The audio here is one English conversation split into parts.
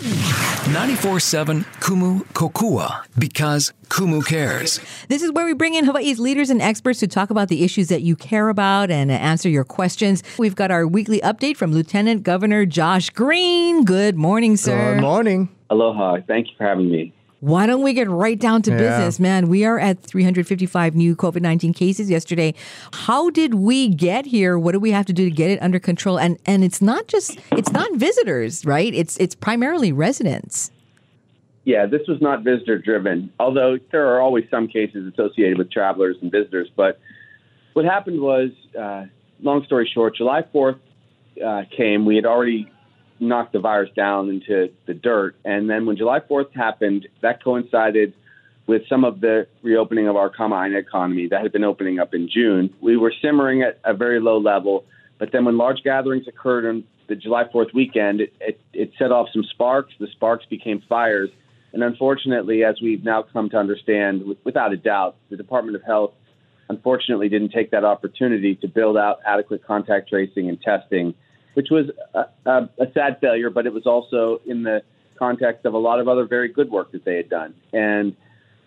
94.7 Kumu Kokua, because Kumu cares. This is where we bring in Hawaii's leaders and experts to talk about the issues that you care about and answer your questions. We've got our weekly update from Lieutenant Governor Josh Green. Good morning, sir. Good morning. Aloha. Thank you for having me. Why don't we get right down to business, man? We are at 355 new COVID-19 cases yesterday. How did we get here? What do we have to do to get it under control? And it's not visitors, right? It's primarily residents. Yeah, this was not visitor-driven, although there are always some cases associated with travelers and visitors. But what happened was, long story short, July 4th came. We had already knocked the virus down into the dirt. And then when July 4th happened, that coincided with some of the reopening of our Kama'aina economy that had been opening up in June. We were simmering at a very low level. But then when large gatherings occurred on the July 4th weekend, it set off some sparks. The sparks became fires. And unfortunately, as we've now come to understand, without a doubt, the Department of Health unfortunately didn't take that opportunity to build out adequate contact tracing and testing, which was a sad failure, but it was also in the context of a lot of other very good work that they had done. And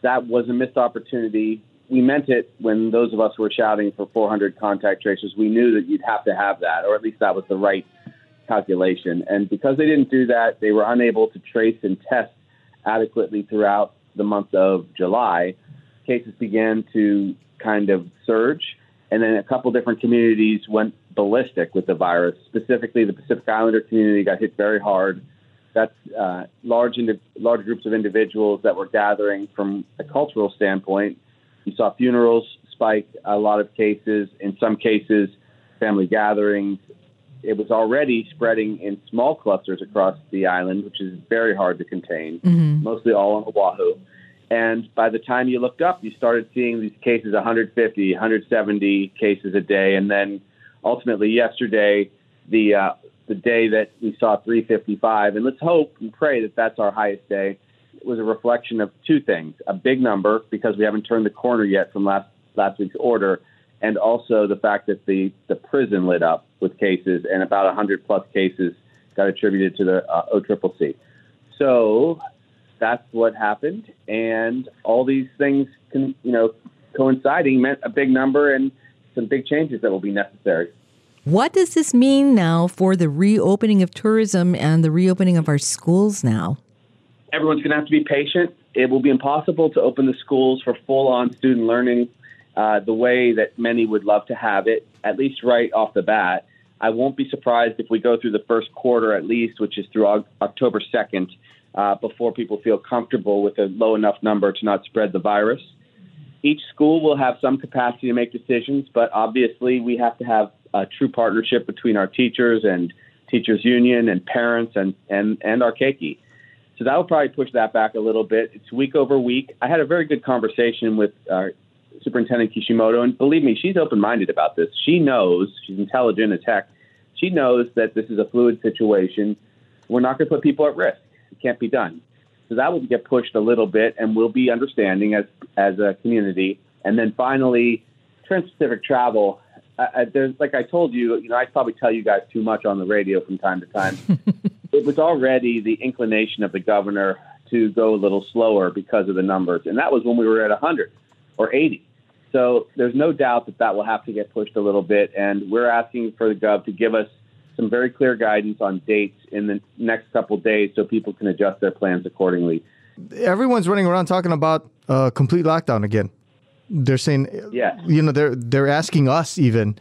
that was a missed opportunity. We meant it when those of us were shouting for 400 contact tracers. We knew that you'd have to have that, or at least that was the right calculation. And because they didn't do that, they were unable to trace and test adequately throughout the month of July. Cases began to kind of surge, and then a couple different communities went ballistic with the virus. Specifically, the Pacific Islander community got hit very hard. That's large groups of individuals that were gathering. From a cultural standpoint, you saw funerals spike a lot of cases. In some cases, family gatherings. It was already spreading in small clusters across the island, which is very hard to contain, mostly all on Oahu. And by the time you looked up, you started seeing these cases, 150, 170 cases a day. And then ultimately yesterday, the day that we saw 355, and let's hope and pray that that's our highest day, it was a reflection of two things: a big number, because we haven't turned the corner yet from last week's order, and also the fact that the prison lit up with cases, and about 100 plus cases got attributed to the OCCC. So that's what happened, and all these things coinciding meant a big number and some big changes that will be necessary. What does this mean now for the reopening of tourism and the reopening of our schools now? Everyone's going to have to be patient. It will be impossible to open the schools for full-on student learning the way that many would love to have it, at least right off the bat. I won't be surprised if we go through the first quarter at least, which is through October 2nd, before people feel comfortable with a low enough number to not spread the virus. Each school will have some capacity to make decisions, but obviously we have to have a true partnership between our teachers and teachers union and parents and our keiki. So that will probably push that back a little bit. It's week over week. I had a very good conversation with Superintendent Kishimoto, and believe me, she's open-minded about this. She knows, she's intelligent as heck. She knows that this is a fluid situation. We're not going to put people at risk. It can't be done. So that will get pushed a little bit, and we'll be understanding as a community. And then finally, trans-Pacific travel. There's, like I told you, I probably tell you guys too much on the radio from time to time. It was already the inclination of the governor to go a little slower because of the numbers. And that was when we were at 100 or 80. So there's no doubt that that will have to get pushed a little bit. And we're asking for the gov to give us some very clear guidance on dates in the next couple of days so people can adjust their plans accordingly. Everyone's running around talking about complete lockdown again. They're saying, they're asking us even.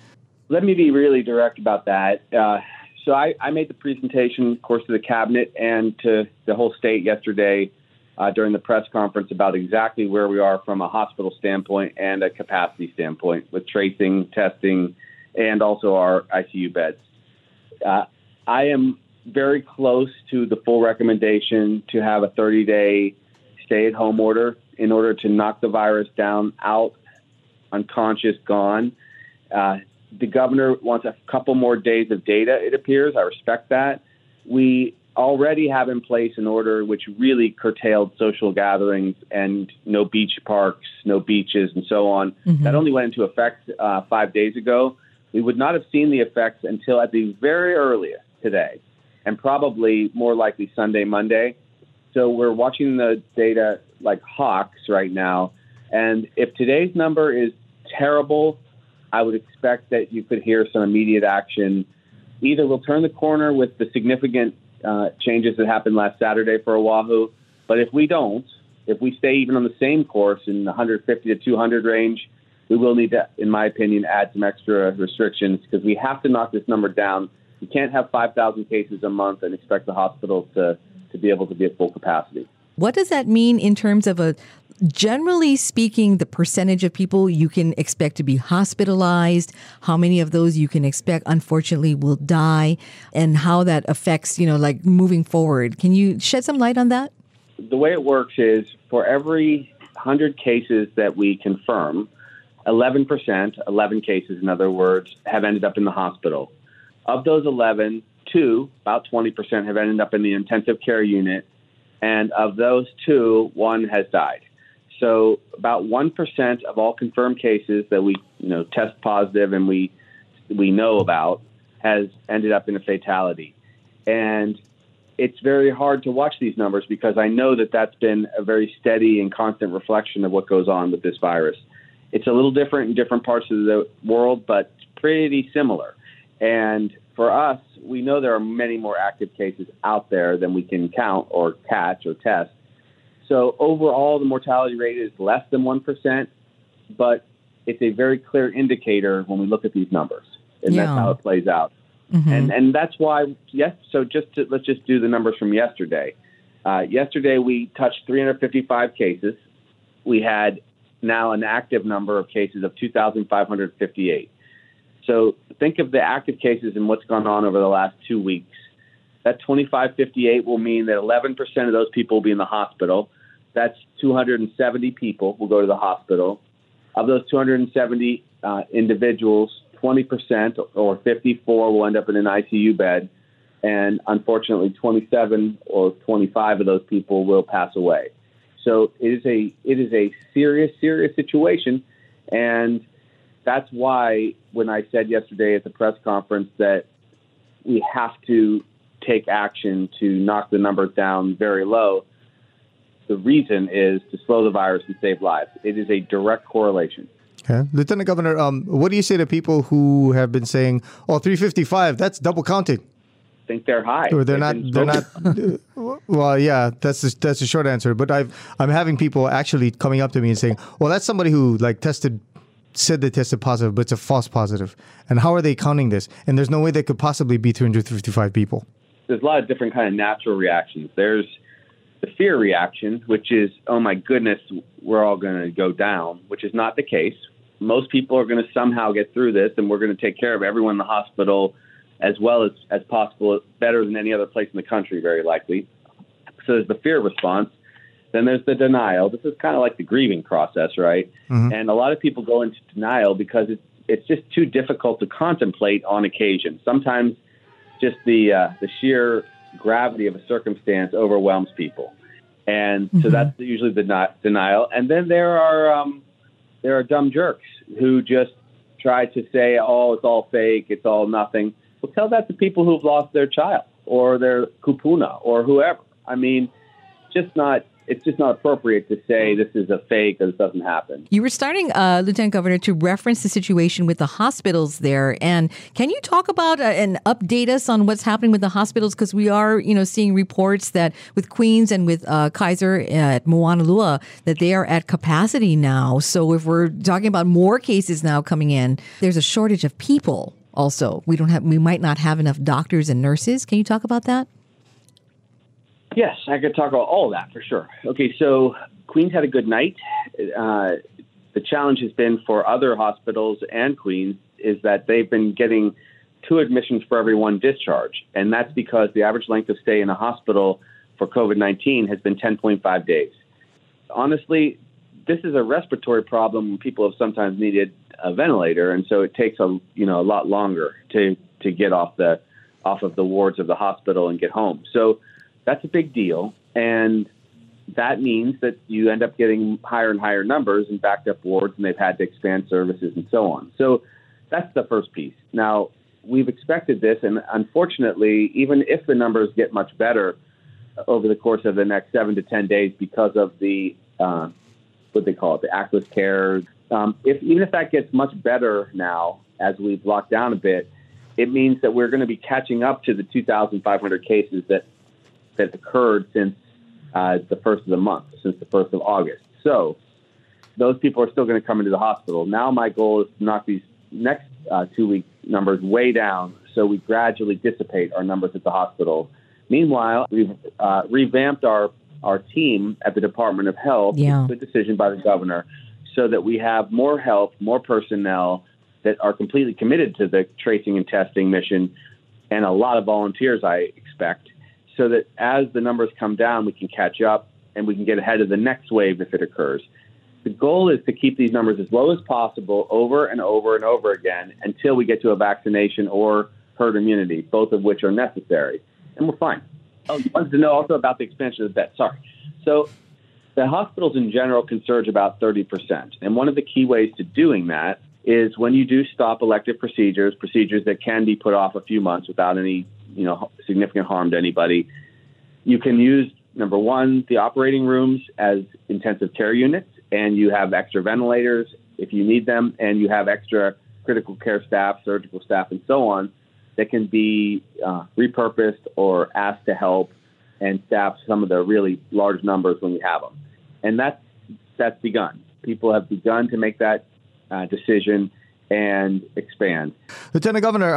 Let me be really direct about that. So I made the presentation, of course, to the cabinet and to the whole state yesterday during the press conference about exactly where we are from a hospital standpoint and a capacity standpoint with tracing, testing, and also our ICU beds. I am very close to the full recommendation to have a 30-day stay-at-home order in order to knock the virus down, out, unconscious, gone. The governor wants a couple more days of data, it appears. I respect that. We already have in place an order which really curtailed social gatherings and no beach parks, no beaches, and so on. Mm-hmm. That only went into effect 5 days ago. We would not have seen the effects until at the very earliest today. and probably more likely Sunday, Monday. So we're watching the data like hawks right now. And if today's number is terrible, I would expect that you could hear some immediate action. Either we'll turn the corner with the significant changes that happened last Saturday for Oahu. But if we don't, if we stay even on the same course in the 150 to 200 range, we will need to, in my opinion, add some extra restrictions because we have to knock this number down. You can't have 5,000 cases a month and expect the hospitals to be able to be at full capacity. What does that mean in terms of a, generally speaking, the percentage of people you can expect to be hospitalized, how many of those you can expect, unfortunately, will die, and how that affects, you know, like moving forward? Can you shed some light on that? The way it works is for every 100 cases that we confirm, 11%, 11 cases, in other words, have ended up in the hospital. Of those 11, two, about 20%, have ended up in the intensive care unit. And of those two, one has died. So about 1% of all confirmed cases that we test positive and we know about has ended up in a fatality. And it's very hard to watch these numbers because I know that that's been a very steady and constant reflection of what goes on with this virus. It's a little different in different parts of the world, but pretty similar. And for us, we know there are many more active cases out there than we can count or catch or test. So overall, the mortality rate is less than 1%, but it's a very clear indicator when we look at these numbers, and that's how it plays out. Mm-hmm. And that's why, let's just do the numbers from yesterday. Yesterday, we touched 355 cases. We had now an active number of cases of 2,558. So think of the active cases and what's gone on over the last 2 weeks. That 2,558 will mean that 11% of those people will be in the hospital. That's 270 people will go to the hospital. Of those 270 individuals, 20% or 54 will end up in an ICU bed. And unfortunately, 27 or 25 of those people will pass away. So it is a serious, serious situation. And that's why when I said yesterday at the press conference that we have to take action to knock the number down very low, the reason is to slow the virus and save lives. It is a direct correlation. Okay. Lieutenant Governor, what do you say to people who have been saying, 355, that's double counting? Think they're high. Or they're not. Well, yeah, that's the short answer. But I'm having people actually coming up to me and saying, that's somebody who said they tested positive, but it's a false positive. And how are they counting this? And there's no way they could possibly be 355 people. There's a lot of different kind of natural reactions. There's the fear reaction, which is, oh my goodness, we're all going to go down, which is not the case. Most people are going to somehow get through this, and we're going to take care of everyone in the hospital as well as possible, better than any other place in the country, very likely. So there's the fear response. Then there's the denial. This is kind of like the grieving process, right? Mm-hmm. And a lot of people go into denial because it's just too difficult to contemplate on occasion. Sometimes just the sheer gravity of a circumstance overwhelms people. And so that's usually the denial. And then there are dumb jerks who just try to say, it's all fake, it's all nothing. Well, tell that to people who've lost their child or their kupuna or whoever. I mean, it's just not appropriate to say this is a fake or this doesn't happen. You were starting, Lieutenant Governor, to reference the situation with the hospitals there. And can you talk about and update us on what's happening with the hospitals? Because we are, seeing reports that with Queens and with Kaiser at Moanalua that they are at capacity now. So if we're talking about more cases now coming in, there's a shortage of people also. We might not have enough doctors and nurses. Can you talk about that? Yes, I could talk about all of that for sure. Okay, so Queens had a good night. The challenge has been for other hospitals and Queens is that they've been getting 2 admissions for every 1 discharge. And that's because the average length of stay in a hospital for COVID-19 has been 10.5 days. Honestly, this is a respiratory problem. People have sometimes needed a ventilator, and so it takes a lot longer to get off of the wards of the hospital and get home. So that's a big deal, and that means that you end up getting higher and higher numbers and backed up wards, and they've had to expand services and so on. So that's the first piece. Now, we've expected this, and unfortunately, even if the numbers get much better over the course of the next 7 to 10 days because of the the actless cares, if that gets much better now as we've locked down a bit, it means that we're going to be catching up to the 2,500 cases that occurred since the first of the month, since the 1st of August. So those people are still going to come into the hospital. Now my goal is to knock these next 2 week numbers way down so we gradually dissipate our numbers at the hospital. Meanwhile, we've revamped our team at the Department of Health. Yeah. It's a decision by the governor so that we have more help, more personnel that are completely committed to the tracing and testing mission, and a lot of volunteers, I expect, so that as the numbers come down, we can catch up and we can get ahead of the next wave if it occurs. The goal is to keep these numbers as low as possible over and over and over again until we get to a vaccination or herd immunity, both of which are necessary. And we're fine. Oh, you wanted to know also about the expansion of the bed. Sorry. So the hospitals in general can surge about 30%. And one of the key ways to doing that is when you do stop elective procedures that can be put off a few months without any, significant harm to anybody. You can use, number one, the operating rooms as intensive care units, and you have extra ventilators if you need them, and you have extra critical care staff, surgical staff, and so on that can be repurposed or asked to help and staff some of the really large numbers when you have them. And that's begun. People have begun to make that decision and expand. Lieutenant Governor,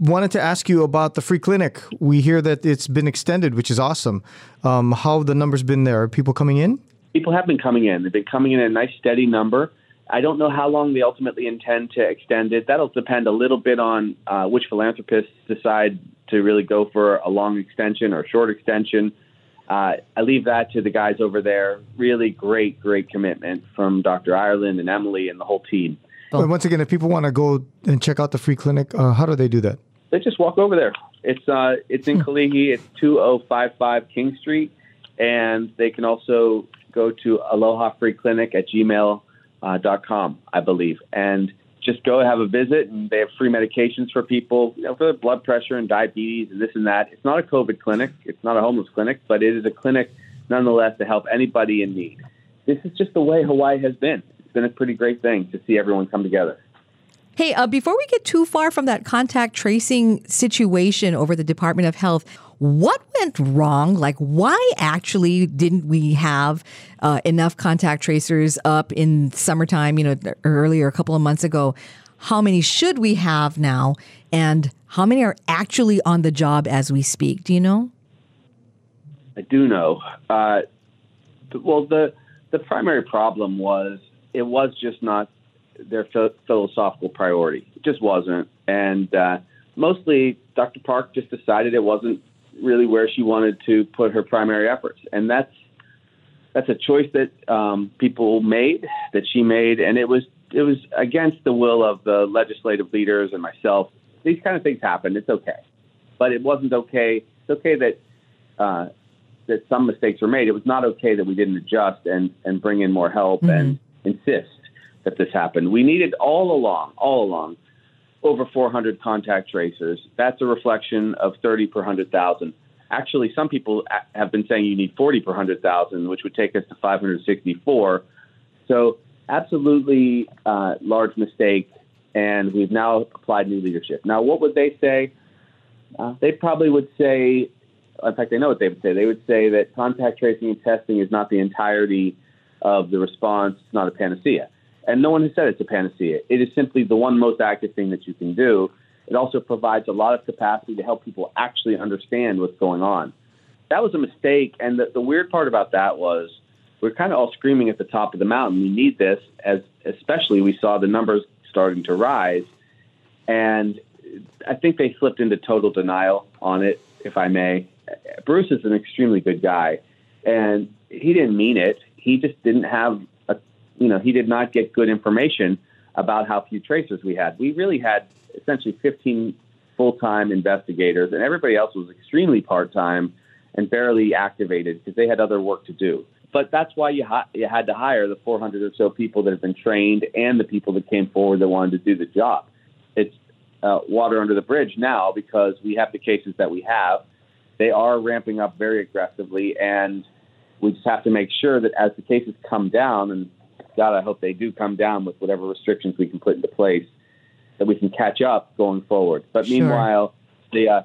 wanted to ask you about the free clinic. We hear that it's been extended, which is awesome. How have the numbers been there? Are people coming in? People have been coming in. They've been coming in a nice, steady number. I don't know how long they ultimately intend to extend it. That'll depend a little bit on which philanthropists decide to really go for a long extension or short extension. I leave that to the guys over there. Really great commitment from Dr. Ireland and Emily and the whole team. And once again, if people want to go and check out the free clinic, how do they do that? They just walk over there. It's in Kalihi. It's 2055 King Street. And they can also go to alohafreeclinic@gmail.com, I believe. And just go have a visit. And they have free medications for people, for their blood pressure and diabetes and this and that. It's not a COVID clinic. It's not a homeless clinic, but it is a clinic nonetheless to help anybody in need. This is just the way Hawaii has been. It's been a pretty great thing to see everyone come together. Hey, before we get too far from that contact tracing situation over the Department of Health, what went wrong? Like, why actually didn't we have enough contact tracers up in summertime, earlier, a couple of months ago? How many should we have now? And how many are actually on the job as we speak? Do you know? I do know. The primary problem was it was just not their philosophical priority. It just wasn't. And mostly Dr. Park just decided it wasn't really where she wanted to put her primary efforts. And that's a choice that people made, that she made. And it was against the will of the legislative leaders and myself. These kind of things happen. It's okay. But it wasn't okay. It's okay that some mistakes were made. It was not okay that we didn't adjust and bring in more help and insist that this happened. We needed all along, over 400 contact tracers. That's a reflection of 30 per 100,000. Actually, some people have been saying you need 40 per 100,000, which would take us to 564. So absolutely large mistake, and we've now applied new leadership. Now, what would they say? They probably would say, in fact, I know what they would say. They would say that contact tracing and testing is not the entirety of the response. It's not a panacea. And no one has said it's a panacea. It is simply the one most active thing that you can do. It also provides a lot of capacity to help people actually understand what's going on. That was a mistake. And the weird part about that was we're kind of all screaming at the top of the mountain. We need this, as especially we saw the numbers starting to rise. And I think they slipped into total denial on it, if I may. Bruce is an extremely good guy, and he didn't mean it. He just didn't have he did not get good information about how few tracers we had. We really had essentially 15 full-time investigators, and everybody else was extremely part-time and barely activated because they had other work to do. But that's why you had to hire the 400 or so people that have been trained and the people that came forward that wanted to do the job. It's water under the bridge now because we have the cases that we have. They are ramping up very aggressively, and we just have to make sure that as the cases come down, and God, I hope they do come down with whatever restrictions we can put into place, that we can catch up going forward. But meanwhile, the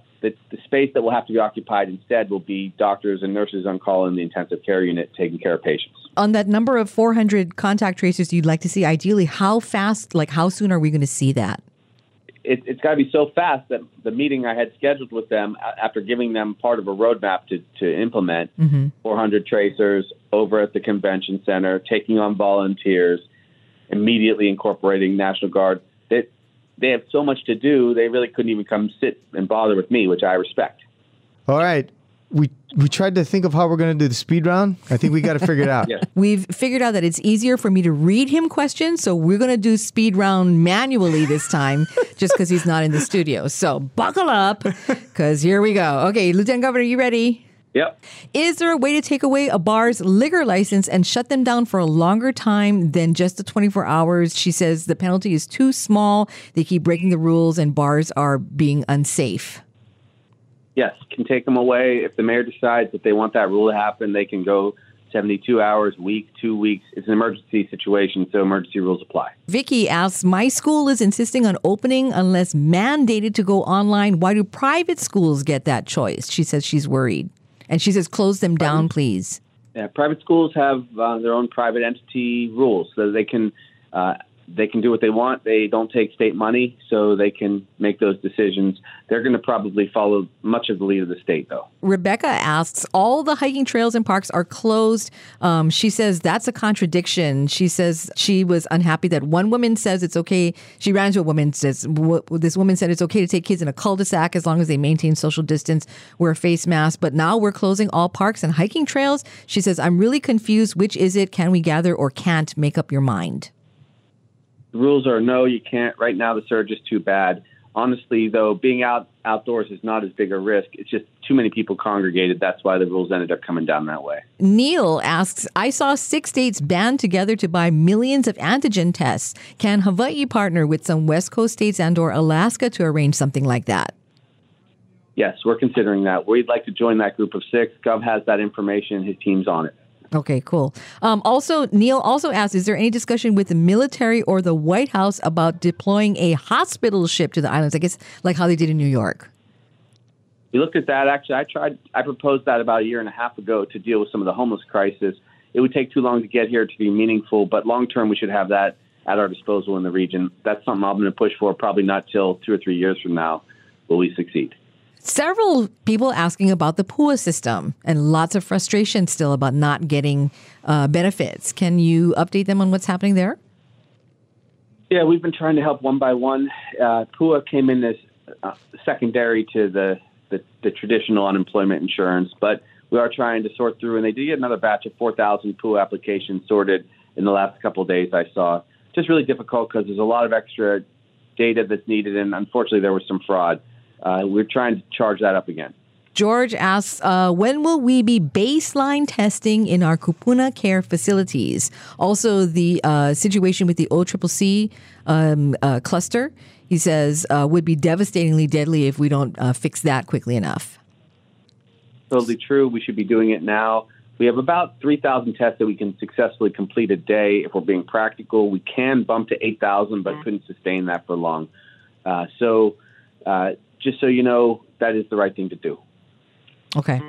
space that will have to be occupied instead will be doctors and nurses on call in the intensive care unit taking care of patients. On that number of 400 contact tracers you'd like to see, ideally, how fast, like how soon are we going to see that? It's got to be so fast that the meeting I had scheduled with them, after giving them part of a roadmap to implement, 400 tracers over at the convention center, taking on volunteers, immediately incorporating National Guard. They have so much to do, they really couldn't even come sit and bother with me, which I respect. All right. We tried to think of how we're going to do the speed round. I think we got to figure it out. Yes. We've figured out that it's easier for me to read him questions, so we're going to do speed round manually this time just because he's not in the studio. So buckle up because here we go. Okay, Lieutenant Governor, you ready? Yep. Is there a way to take away a bar's liquor license and shut them down for a longer time than just the 24 hours? She says the penalty is too small. They keep breaking the rules and bars are being unsafe. Yes, can take them away. If the mayor decides that they want that rule to happen, they can go 72 hours, week, 2 weeks. It's an emergency situation, so emergency rules apply. Vicky asks, my school is insisting on opening unless mandated to go online. Why do private schools get that choice? She says she's worried. And she says, close them down, please. Yeah, private schools have their own private entity rules, so they can do what they want. They don't take state money, so they can make those decisions. They're going to probably follow much of the lead of the state, though. Rebecca asks, all the hiking trails and parks are closed. She says that's a contradiction. She says she was unhappy that one woman says it's okay. She ran into a woman says this woman said it's okay to take kids in a cul-de-sac as long as they maintain social distance, wear a face mask. But now we're closing all parks and hiking trails. She says, I'm really confused. Which is it? Can we gather or can't? Make up your mind. The rules are no, you can't. Right now, the surge is too bad. Honestly, though, being outdoors is not as big a risk. It's just too many people congregated. That's why the rules ended up coming down that way. Neil asks, I saw 6 states band together to buy millions of antigen tests. Can Hawaii partner with some West Coast states and or Alaska to arrange something like that? Yes, we're considering that. We'd like to join that group of 6. Gov has that information. His team's on it. Okay, cool. Also, Neil also asked, is there any discussion with the military or the White House about deploying a hospital ship to the islands? I guess like how they did in New York. We looked at that. Actually, I proposed that about a year and a half ago to deal with some of the homeless crisis. It would take too long to get here to be meaningful, but long term, we should have that at our disposal in the region. That's something I'm going to push for. Probably not till 2 or 3 years from now will we succeed. Several people asking about the PUA system and lots of frustration still about not getting benefits. Can you update them on what's happening there? Yeah, we've been trying to help one by one. PUA came in as secondary to the traditional unemployment insurance, but we are trying to sort through, and they did get another batch of 4,000 PUA applications sorted in the last couple of days I saw. Just really difficult because there's a lot of extra data that's needed, and unfortunately there was some fraud. We're trying to charge that up again. George asks, when will we be baseline testing in our kupuna care facilities? Also, the situation with the OCCC cluster, he says, would be devastatingly deadly if we don't fix that quickly enough. Totally true. We should be doing it now. We have about 3,000 tests that we can successfully complete a day. If we're being practical, we can bump to 8,000, but couldn't sustain that for long. Just so you know, that is the right thing to do. Okay.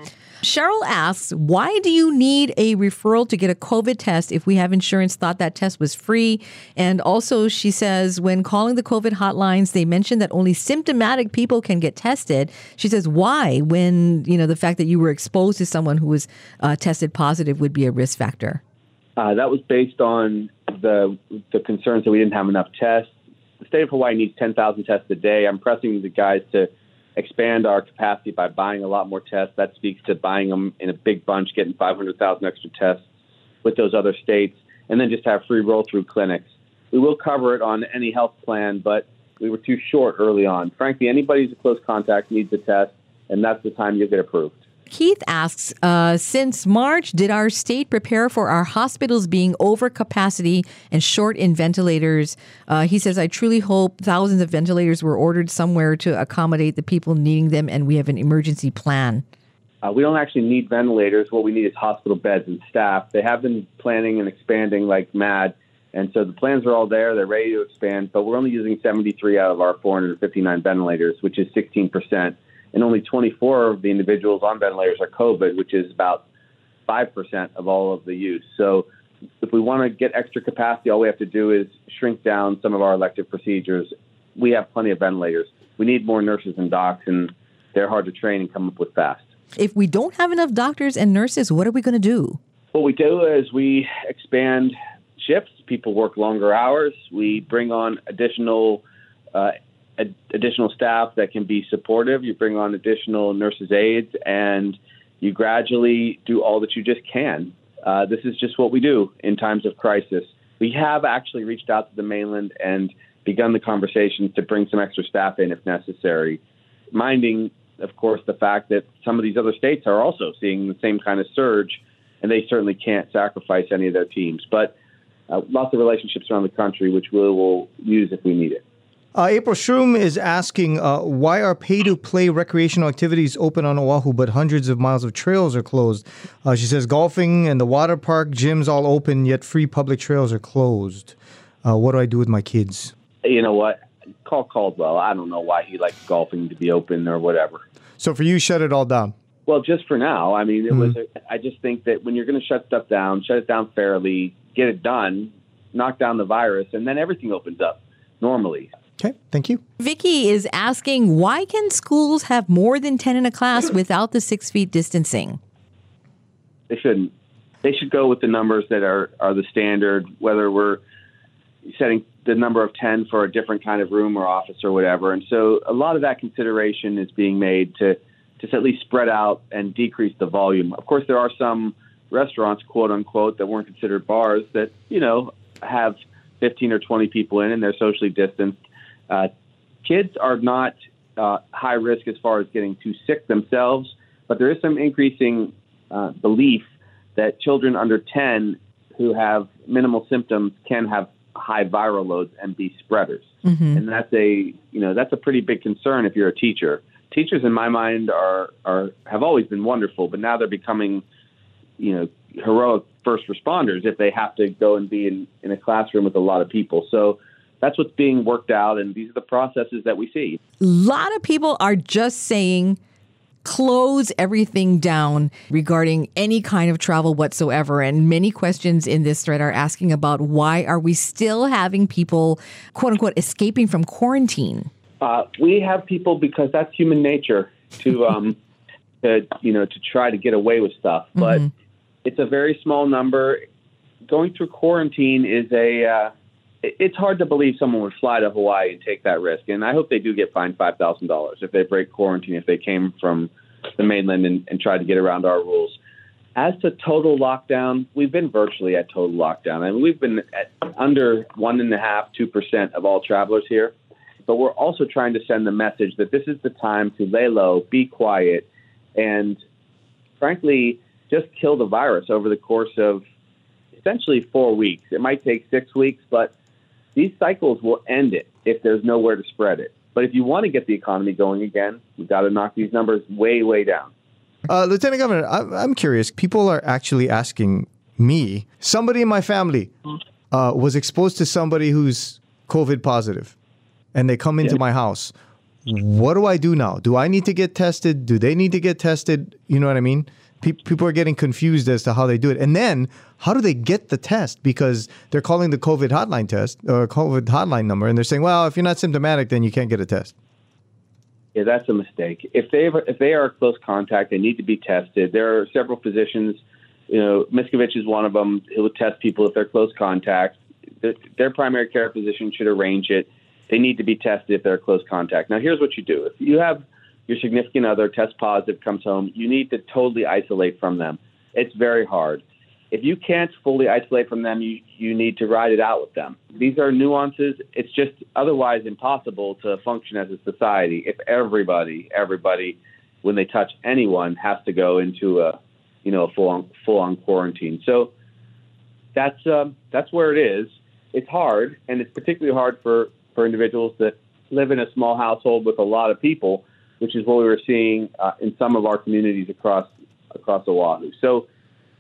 Cheryl asks, why do you need a referral to get a COVID test if we have insurance? Thought that test was free. And also, she says, when calling the COVID hotlines, they mentioned that only symptomatic people can get tested. She says, why, when, you know, the fact that you were exposed to someone who was tested positive would be a risk factor? That was based on the concerns that we didn't have enough tests. The state of Hawaii needs 10,000 tests a day. I'm pressing the guys to expand our capacity by buying a lot more tests. That speaks to buying them in a big bunch, getting 500,000 extra tests with those other states, and then just have free roll-through clinics. We will cover it on any health plan, but we were too short early on. Frankly, anybody who's a close contact needs a test, and that's the time you'll get approved. Keith asks, since March, did our state prepare for our hospitals being over capacity and short in ventilators? He says, I truly hope thousands of ventilators were ordered somewhere to accommodate the people needing them, and we have an emergency plan. We don't actually need ventilators. What we need is hospital beds and staff. They have been planning and expanding like mad. And so the plans are all there. They're ready to expand. But we're only using 73 out of our 459 ventilators, which is 16%. And only 24 of the individuals on ventilators are COVID, which is about 5% of all of the use. So if we want to get extra capacity, all we have to do is shrink down some of our elective procedures. We have plenty of ventilators. We need more nurses and docs, and they're hard to train and come up with fast. If we don't have enough doctors and nurses, what are we going to do? What we do is we expand shifts. People work longer hours. We bring on additional staff that can be supportive. You bring on additional nurses' aides, and you gradually do all that you just can. This is just what we do in times of crisis. We have actually reached out to the mainland and begun the conversations to bring some extra staff in if necessary, minding, of course, the fact that some of these other states are also seeing the same kind of surge, and they certainly can't sacrifice any of their teams. But lots of relationships around the country, which we will use if we need it. April Shroom is asking, why are pay-to-play recreational activities open on Oahu, but hundreds of miles of trails are closed? She says golfing and the water park, gyms all open, yet free public trails are closed. What do I do with my kids? You know what? Call Caldwell. I don't know why he likes golfing to be open or whatever. So for you, shut it all down? Well, just for now. I mean, it I just think that when you're going to shut stuff down, shut it down fairly, get it done, knock down the virus, and then everything opens up normally. Okay, thank you. Vicky is asking, why can schools have more than 10 in a class without the 6 feet distancing? They shouldn't. They should go with the numbers that are the standard, whether we're setting the number of 10 for a different kind of room or office or whatever. And so a lot of that consideration is being made to just at least spread out and decrease the volume. Of course, there are some restaurants, quote unquote, that weren't considered bars that, you know, have 15 or 20 people in and they're socially distanced. Kids are not high risk as far as getting too sick themselves, but there is some increasing belief that children under 10 who have minimal symptoms can have high viral loads and be spreaders. Mm-hmm. And that's a pretty big concern if you're a teacher. Teachers, in my mind, have always been wonderful, but now they're becoming, heroic first responders if they have to go and be in a classroom with a lot of people. So that's what's being worked out, and these are the processes that we see. A lot of people are just saying close everything down regarding any kind of travel whatsoever. And many questions in this thread are asking about why are we still having people, quote unquote, escaping from quarantine? We have people because that's human nature to try to get away with stuff. But it's a very small number. Going through quarantine is it's hard to believe someone would fly to Hawaii and take that risk. And I hope they do get fined $5,000 if they break quarantine, if they came from the mainland and tried to get around our rules. As to total lockdown, we've been virtually at total lockdown. I mean, we've been at under 1.5%, 2% of all travelers here. But we're also trying to send the message that this is the time to lay low, be quiet, and frankly, just kill the virus over the course of essentially 4 weeks. It might take 6 weeks, but these cycles will end it if there's nowhere to spread it. But if you want to get the economy going again, we've got to knock these numbers way, way down. Lieutenant Governor, I'm curious. People are actually asking me, somebody in my family was exposed to somebody who's COVID positive, and they come into my house. What do I do now? Do I need to get tested? Do they need to get tested? You know what I mean? People are getting confused as to how they do it. And then how do they get the test? Because they're calling the COVID hotline test or COVID hotline number. And they're saying, well, if you're not symptomatic, then you can't get a test. Yeah, that's a mistake. If they are a close contact, they need to be tested. There are several physicians. Miskovich is one of them. He'll test people if they're close contacts. Their primary care physician should arrange it. They need to be tested if they're a close contact. Now, here's what you do. If you have your significant other tests positive, comes home, you need to totally isolate from them. It's very hard. If you can't fully isolate from them, you need to ride it out with them. These are nuances. It's just otherwise impossible to function as a society if everybody when they touch anyone, has to go into a, you know, full on quarantine. So that's where it is. It's hard, and it's particularly hard for individuals that live in a small household with a lot of people, which is what we were seeing in some of our communities across Oahu. So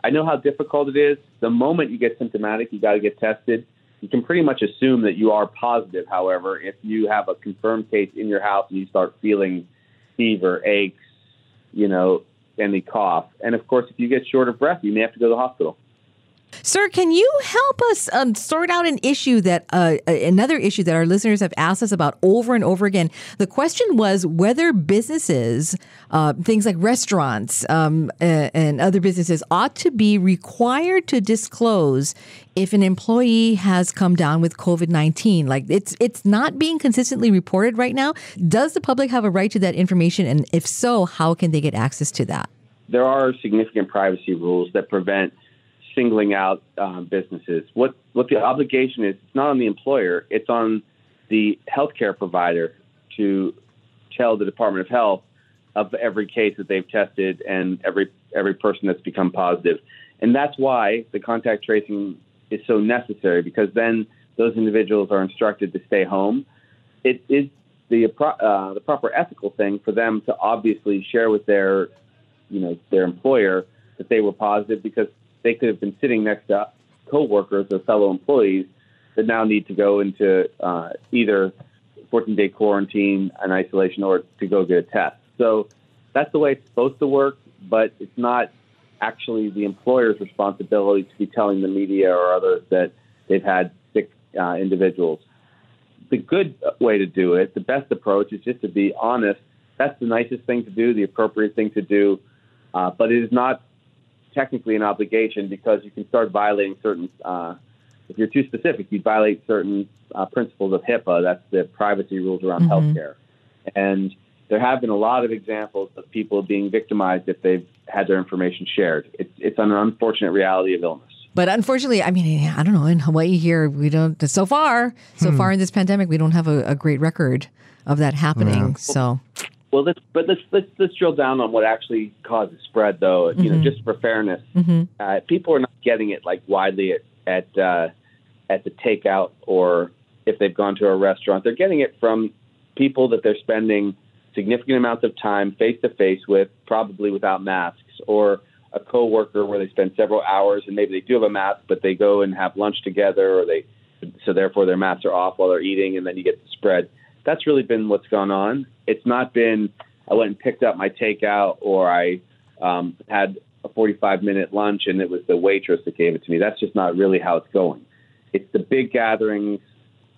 I know how difficult it is. The moment you get symptomatic, you got to get tested. You can pretty much assume that you are positive. However, if you have a confirmed case in your house and you start feeling fever, aches, you know, and the cough. And of course, if you get short of breath, you may have to go to the hospital. Sir, can you help us sort out an issue that another issue that our listeners have asked us about over and over again? The question was whether businesses, things like restaurants and other businesses, ought to be required to disclose if an employee has come down with COVID-19. Like it's not being consistently reported right now. Does the public have a right to that information? And if so, how can they get access to that? There are significant privacy rules that prevent singling out businesses. What the obligation is, it's not on the employer, it's on the healthcare provider to tell the Department of Health of every case that they've tested and every person that's become positive. And that's why the contact tracing is so necessary, because then those individuals are instructed to stay home. It is the proper ethical thing for them to obviously share with their, you know, their employer that they were positive, because they could have been sitting next to coworkers or fellow employees that now need to go into either 14-day quarantine and isolation or to go get a test. So that's the way it's supposed to work, but it's not actually the employer's responsibility to be telling the media or others that they've had sick individuals. The good way to do it, the best approach, is just to be honest. That's the nicest thing to do, the appropriate thing to do, but it is not technically an obligation, because you can start violating certain, if you're too specific, you violate certain principles of HIPAA. That's the privacy rules around healthcare. And there have been a lot of examples of people being victimized if they've had their information shared. It's an unfortunate reality of illness. But unfortunately, I mean, I don't know, in Hawaii here, we don't, so far in this pandemic, we don't have a great record of that happening. Yeah. So... Well, let's drill down on what actually causes spread, though. You know, just for fairness, people are not getting it like widely at the takeout, or if they've gone to a restaurant, they're getting it from people that they're spending significant amounts of time face to face with, probably without masks, or a coworker where they spend several hours and maybe they do have a mask, but they go and have lunch together, or so therefore their masks are off while they're eating, and then you get the spread. That's really been what's gone on. It's not been, I went and picked up my takeout, or I had a 45-minute lunch and it was the waitress that gave it to me. That's just not really how it's going. It's the big gatherings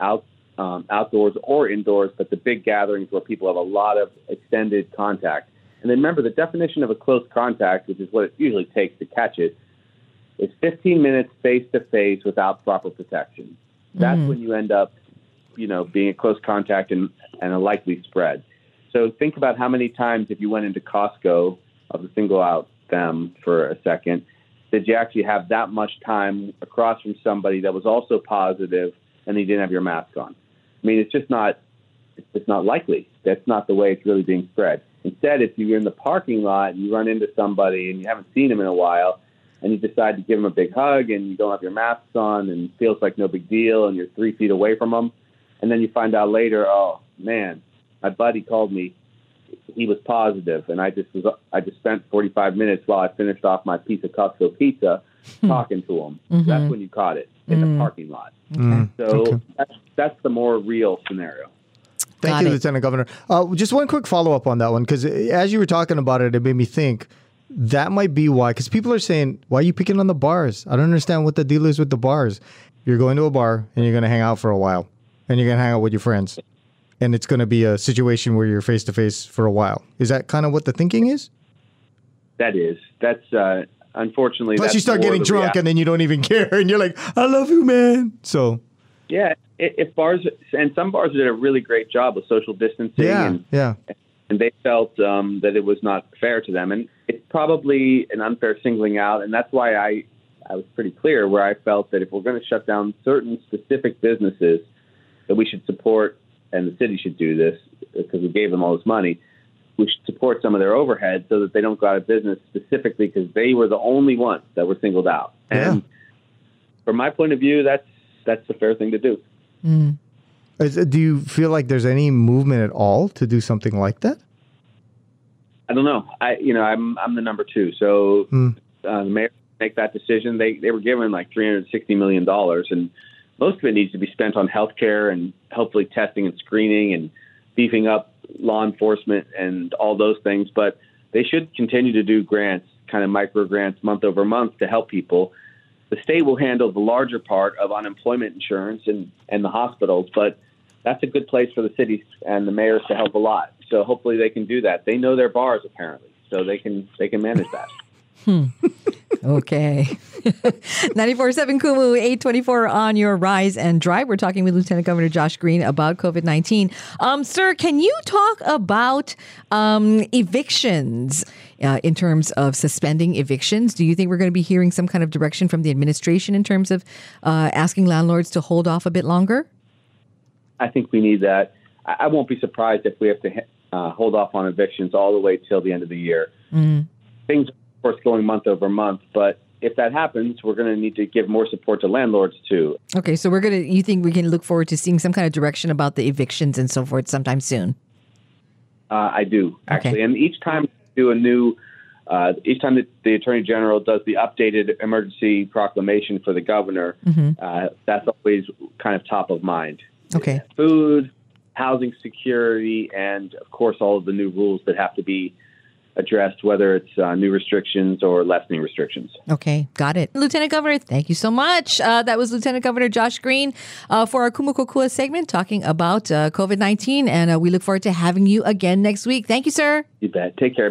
outdoors or indoors, but the big gatherings where people have a lot of extended contact. And then remember, the definition of a close contact, which is what it usually takes to catch it, is 15 minutes face-to-face without proper protection. That's when you end up, you know, being a close contact and a likely spread. So think about how many times, if you went into Costco, I'll just single out them for a second, did you actually have that much time across from somebody that was also positive and they didn't have your mask on? I mean, it's just not, it's not likely. That's not the way it's really being spread. Instead, if you're in the parking lot and you run into somebody and you haven't seen them in a while, and you decide to give them a big hug and you don't have your masks on and it feels like no big deal and you're 3 feet away from them, and then you find out later, oh man, my buddy called me, he was positive, and I just spent 45 minutes while I finished off my piece of Costco pizza talking to him. That's when you caught it, in the parking lot. So that's the more real scenario. Thank you, Lieutenant Governor. Just one quick follow-up on that one, because as you were talking about it, it made me think, that might be why, because people are saying, why are you picking on the bars? I don't understand what the deal is with the bars. You're going to a bar, and you're going to hang out for a while. And you're going to hang out with your friends. And it's going to be a situation where you're face-to-face for a while. Is that kind of what the thinking is? That is. That's, unfortunately... Plus you start getting drunk and then you don't even care. And you're like, I love you, man. So... Yeah. If bars... And some bars did a really great job of social distancing. Yeah, And they felt that it was not fair to them. And it's probably an unfair singling out. And that's why I was pretty clear where I felt that if we're going to shut down certain specific businesses... that we should support, and the city should do this because we gave them all this money, we should support some of their overhead so that they don't go out of business, specifically because they were the only ones that were singled out. Yeah. And from my point of view, that's the fair thing to do. Mm. Do you feel like there's any movement at all to do something like that? I don't know. I'm the number two. So the mayor make that decision. They were given like $360 million, and most of it needs to be spent on healthcare and hopefully testing and screening and beefing up law enforcement and all those things. But they should continue to do grants, kind of micro grants month over month to help people. The state will handle the larger part of unemployment insurance and the hospitals, but that's a good place for the cities and the mayors to help a lot. So hopefully they can do that. They know their bars apparently, so they can manage that. Okay. 94.7 Kumu, 824 on your Rise and Drive. We're talking with Lieutenant Governor Josh Green about COVID-19. Sir, can you talk about evictions in terms of suspending evictions? Do you think we're going to be hearing some kind of direction from the administration in terms of asking landlords to hold off a bit longer? I think we need that. I won't be surprised if we have to hold off on evictions all the way till the end of the year. Mm. Things of course, going month over month, but if that happens, we're going to need to give more support to landlords too. Okay, so you think we can look forward to seeing some kind of direction about the evictions and so forth sometime soon? I do, actually. Okay. And each time that the Attorney General does the updated emergency proclamation for the governor, that's always kind of top of mind. Okay, food, housing security, and of course, all of the new rules that have to be addressed, whether it's new restrictions or lessening restrictions. Okay, got it. Lieutenant Governor, thank you so much. That was Lieutenant Governor Josh Green for our Kumu Kokua segment talking about COVID-19, and we look forward to having you again next week. Thank you, sir. You bet. Take care.